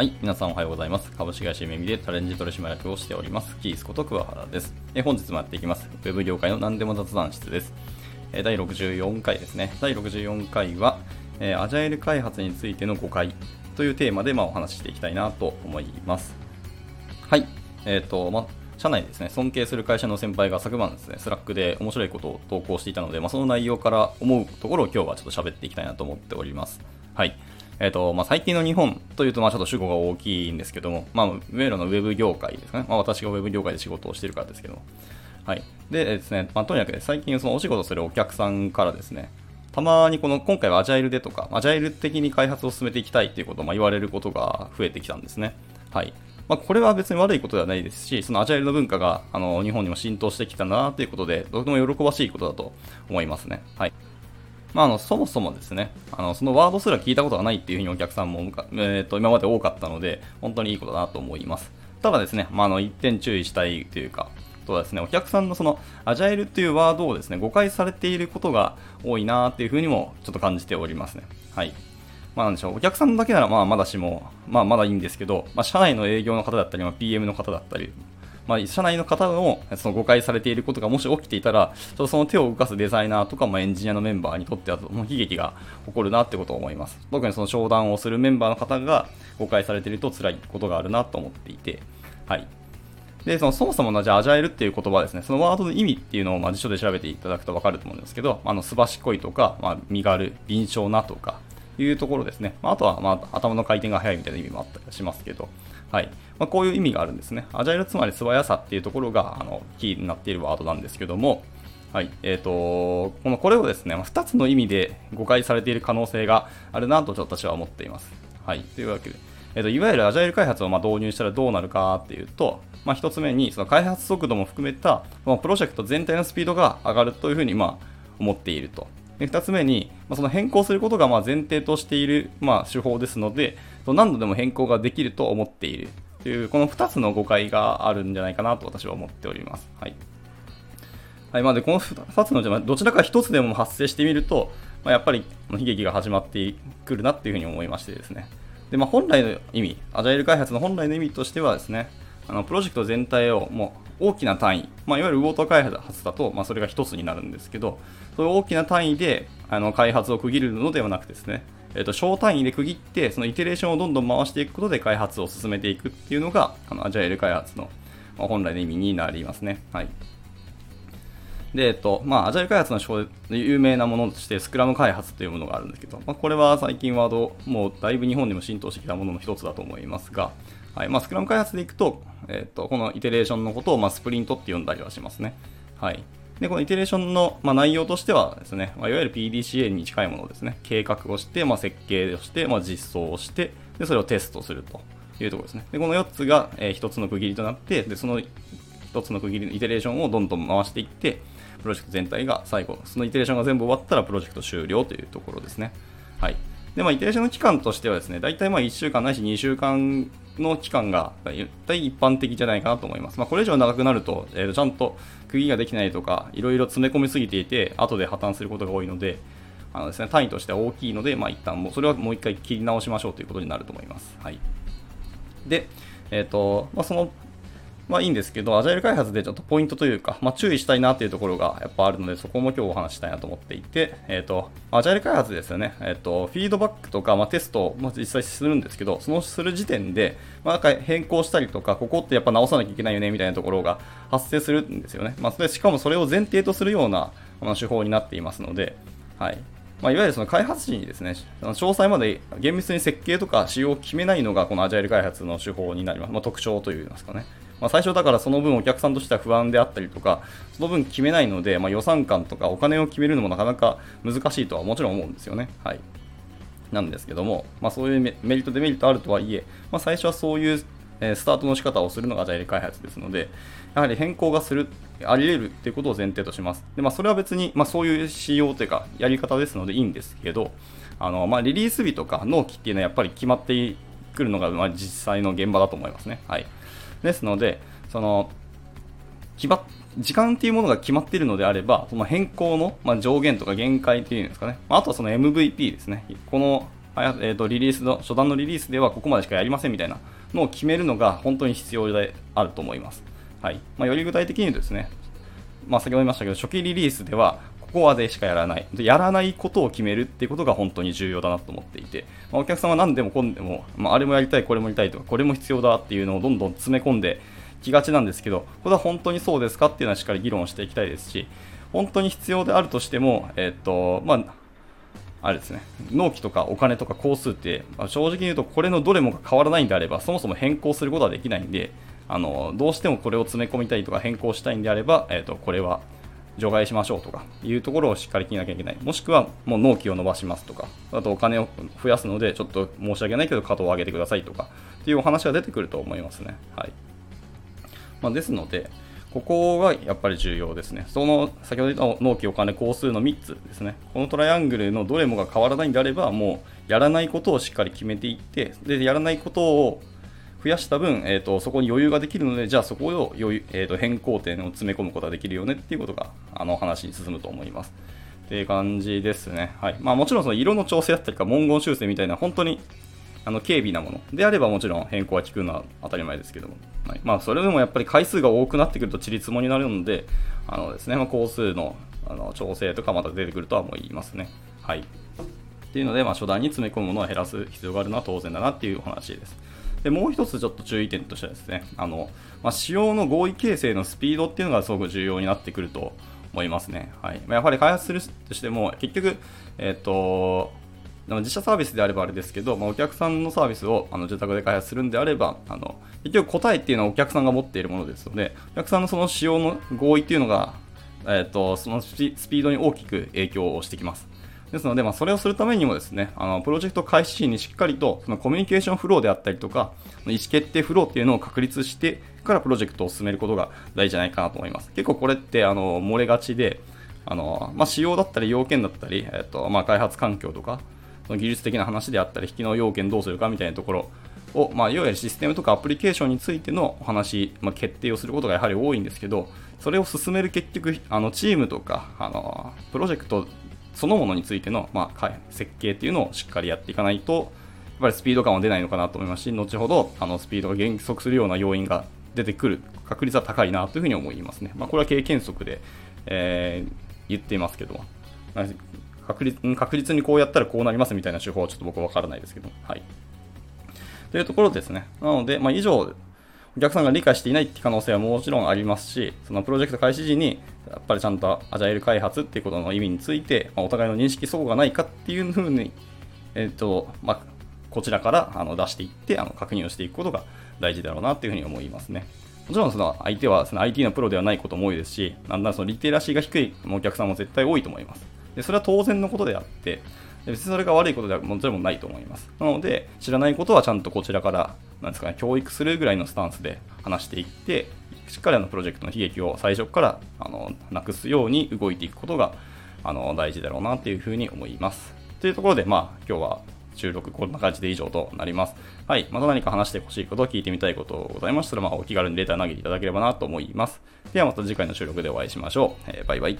はい、皆さんおはようございます。株式会社ゆめみでチャレンジ取締役をしております、キースこと桑原です。本日もやっていきます、ウェブ業界の何でも雑談室です。第64回ですね。第64回は、アジャイル開発についての誤解というテーマで、お話ししていきたいなと思います。はい、社内ですね、尊敬する会社の先輩が昨晩ですね、スラックで面白いことを投稿していたので、その内容から思うところを今日はちょっと喋っていきたいなと思っております。はい。最近の日本というと、ちょっと主語が大きいんですけども、迷路のウェブ業界ですかね。私がウェブ業界で仕事をしているからですけども。はい。でですね、とにかく最近そのお仕事するお客さんからですね、たまに今回はアジャイルでとか、アジャイル的に開発を進めていきたいということを言われることが増えてきたんですね。はい。これは別に悪いことではないですし、そのアジャイルの文化が日本にも浸透してきたなということで、とても喜ばしいことだと思いますね。はい。そもそもですね、そのワードすら聞いたことがないっていうふうにお客さんも、今まで多かったので、本当にいいことだなと思います。ただですね、一点注意したいというか、そうですね、お客さんのそのアジャイルというワードをですね、誤解されていることが多いなというふうにもちょっと感じておりますね。はい。なんでしょう、お客さんだけならまだしも、まだいいんですけど、社内の営業の方だったり、PM の方だったり、社内の方もその誤解されていることがもし起きていたら、ちょっとその手を動かすデザイナーとか、エンジニアのメンバーにとってはもう悲劇が起こるなってことを思います。特にその商談をするメンバーの方が誤解されていると辛いことがあるなと思っていて、はい。で、そもそもの、アジャイルっていう言葉ですね、そのワードの意味っていうのを辞書で調べていただくと分かると思うんですけど、すばしっこいとか、身軽、敏捷なとか、いうところですね。あとは、頭の回転が速いみたいな意味もあったりしますけど、はい。こういう意味があるんですね。アジャイル、つまり素早さっていうところが、キーになっているワードなんですけども、はい。これをですね、2つの意味で誤解されている可能性があるなと、私は思っています。はい。というわけで、いわゆるアジャイル開発を導入したらどうなるかっていうと、1つ目に、その開発速度も含めた、プロジェクト全体のスピードが上がるというふうに、思っていると。で、2つ目に、その変更することが前提としている手法ですので、何度でも変更ができると思っているという、この2つの誤解があるんじゃないかなと私は思っております。はい。はい、でこの2つのどちらか1つでも発生してみると、やっぱり悲劇が始まってくるなというふうに思いましてですね。で、本来の意味、アジャイル開発の本来の意味としてはですね、プロジェクト全体をもう、大きな単位、いわゆるウォーター開発だと、それが一つになるんですけど、そういう大きな単位で開発を区切るのではなくてですね、小単位で区切って、そのイテレーションをどんどん回していくことで開発を進めていくっていうのが、アジャイル開発の本来の意味になりますね。はい。で、アジャイル開発の有名なものとして、スクラム開発というものがあるんですけど、これは最近ワード、もうだいぶ日本にも浸透してきたものの一つだと思いますが、はい、スクラム開発でいくと、このイテレーションのことを、スプリントって呼んだりはしますね。はい。で、このイテレーションの、内容としてはですね、いわゆる PDCA に近いものですね。計画をして、設計をして、実装をして、で、それをテストするというところですね。で、この4つが、1つの区切りとなって、で、その1つの区切りのイテレーションをどんどん回していって、プロジェクト全体が最後、そのイテレーションが全部終わったらプロジェクト終了というところですね。はい。で、イテレーションの期間としてはですね、大体1週間ないし2週間の期間が大体一般的じゃないかなと思います。これ以上長くなると、ちゃんと区切りができないとか、いろいろ詰め込みすぎていて、後で破綻することが多いので、ですね、単位としては大きいので、一旦もうそれはもう一回切り直しましょうということになると思います。はい。で、いいんですけど、アジャイル開発でちょっとポイントというか、注意したいなというところがやっぱあるので、そこも今日お話したいなと思っていて、アジャイル開発ですよね、フィードバックとか、テストを実際するんですけど、そのする時点で、変更したりとか、ここってやっぱ直さなきゃいけないよねみたいなところが発生するんですよね。しかもそれを前提とするような手法になっていますので、はい。いわゆるその開発時にですね、詳細まで厳密に設計とか仕様を決めないのが、このアジャイル開発の手法になります。特徴といいますかね。最初だからその分お客さんとしては不安であったりとか、その分決めないので、予算感とかお金を決めるのもなかなか難しいとはもちろん思うんですよね。はい。なんですけども、そういうメリットデメリットあるとはいえ、最初はそういうスタートの仕方をするのがアジャイル開発ですので、やはり変更があり得るということを前提とします。で、それは別に、そういう仕様というか、やり方ですのでいいんですけど、リリース日とか納期っていうのはやっぱり決まってくるのが、実際の現場だと思いますね。はい。ですので、時間というものが決まっているのであれば、その変更の、上限とか限界というんですかね。あとはその MVP ですね。このリリースの初段のリリースではここまでしかやりませんみたいなのを決めるのが本当に必要であると思います。はいより具体的に言うとですね、先ほど言いましたけど初期リリースではここまでしかやらない、やらないことを決めるっていうことが本当に重要だなと思っていて、お客さんは何でもこんでも、あれもやりたいこれもやりたいとかこれも必要だっていうのをどんどん詰め込んできがちなんですけど、これは本当にそうですかっていうのはしっかり議論していきたいですし、本当に必要であるとしてもあれですね、納期とかお金とか工数って、正直に言うとこれのどれもが変わらないんであればそもそも変更することはできないんで、どうしてもこれを詰め込みたいとか変更したいんであれば、これは除外しましょうとかいうところをしっかり決めなきゃいけない。もしくはもう納期を伸ばしますとか、あとお金を増やすのでちょっと申し訳ないけど稼働を上げてくださいとかっていうお話が出てくると思いますね。はい。ですのでここがやっぱり重要ですね。その先ほど言った納期、お金、工数の3つですね。このトライアングルのどれもが変わらないんであれば、もうやらないことをしっかり決めていって、でやらないことを増やした分、そこに余裕ができるので、じゃあそこを変更点を詰め込むことができるよねっていうことが話に進むと思います。っていう感じですね。はい。もちろんその色の調整だったりとか文言修正みたいな本当に軽微なものであればもちろん変更は効くのは当たり前ですけども、はいそれでもやっぱり回数が多くなってくるとちりつもになるので、工数の調整とかまた出てくるとは思いますね。はい。っていうので、初段に詰め込むものを減らす必要があるのは当然だなっていうお話です。で、もう一つちょっと注意点としてはですね、仕様の合意形成のスピードっていうのがすごく重要になってくると思いますね。はい。やはり開発するとしても結局、自社サービスであればあれですけど、お客さんのサービスを自宅で開発するんであれば、結局答えっていうのはお客さんが持っているものですので、お客さんのその仕様の合意っていうのが、そのスピードに大きく影響をしてきます。ですので、それをするためにもですね、プロジェクト開始時にしっかりとそのコミュニケーションフローであったりとか、意思決定フローっていうのを確立してからプロジェクトを進めることが大事じゃないかなと思います。結構これって漏れがちで、仕様だったり要件だったり、開発環境とか、技術的な話であったり、機能要件どうするかみたいなところを、いわゆるシステムとかアプリケーションについてのお話、決定をすることがやはり多いんですけど、それを進める結局、チームとか、プロジェクトそのものについての、設計っていうのをしっかりやっていかないと、やっぱりスピード感は出ないのかなと思いますし、後ほどスピードが減速するような要因が出てくる確率は高いなというふうに思いますね。これは経験則で、言っていますけども。確率にこうやったらこうなりますみたいな手法はちょっと僕は分からないですけど、はい。というところですね。なので、以上、お客さんが理解していないって可能性はもちろんありますし、そのプロジェクト開始時に、やっぱりちゃんとアジャイル開発っていうことの意味について、お互いの認識相互がないかっていうふうに、こちらから出していって確認をしていくことが大事だろうなというふうに思いますね。もちろんその相手はその IT のプロではないことも多いですし、だんだんそのリテラシーが低いお客さんも絶対多いと思います。でそれは当然のことであって、別にそれが悪いことではもちろんないと思います。なので、知らないことはちゃんとこちらから、教育するぐらいのスタンスで話していって、しっかりプロジェクトの悲劇を最初からなくすように動いていくことが大事だろうなというふうに思います。というところで、今日は収録こんな感じで以上となります。はい。また何か話してほしいこと、聞いてみたいことございましたら、お気軽にレター投げていただければなと思います。ではまた次回の収録でお会いしましょう。バイバイ。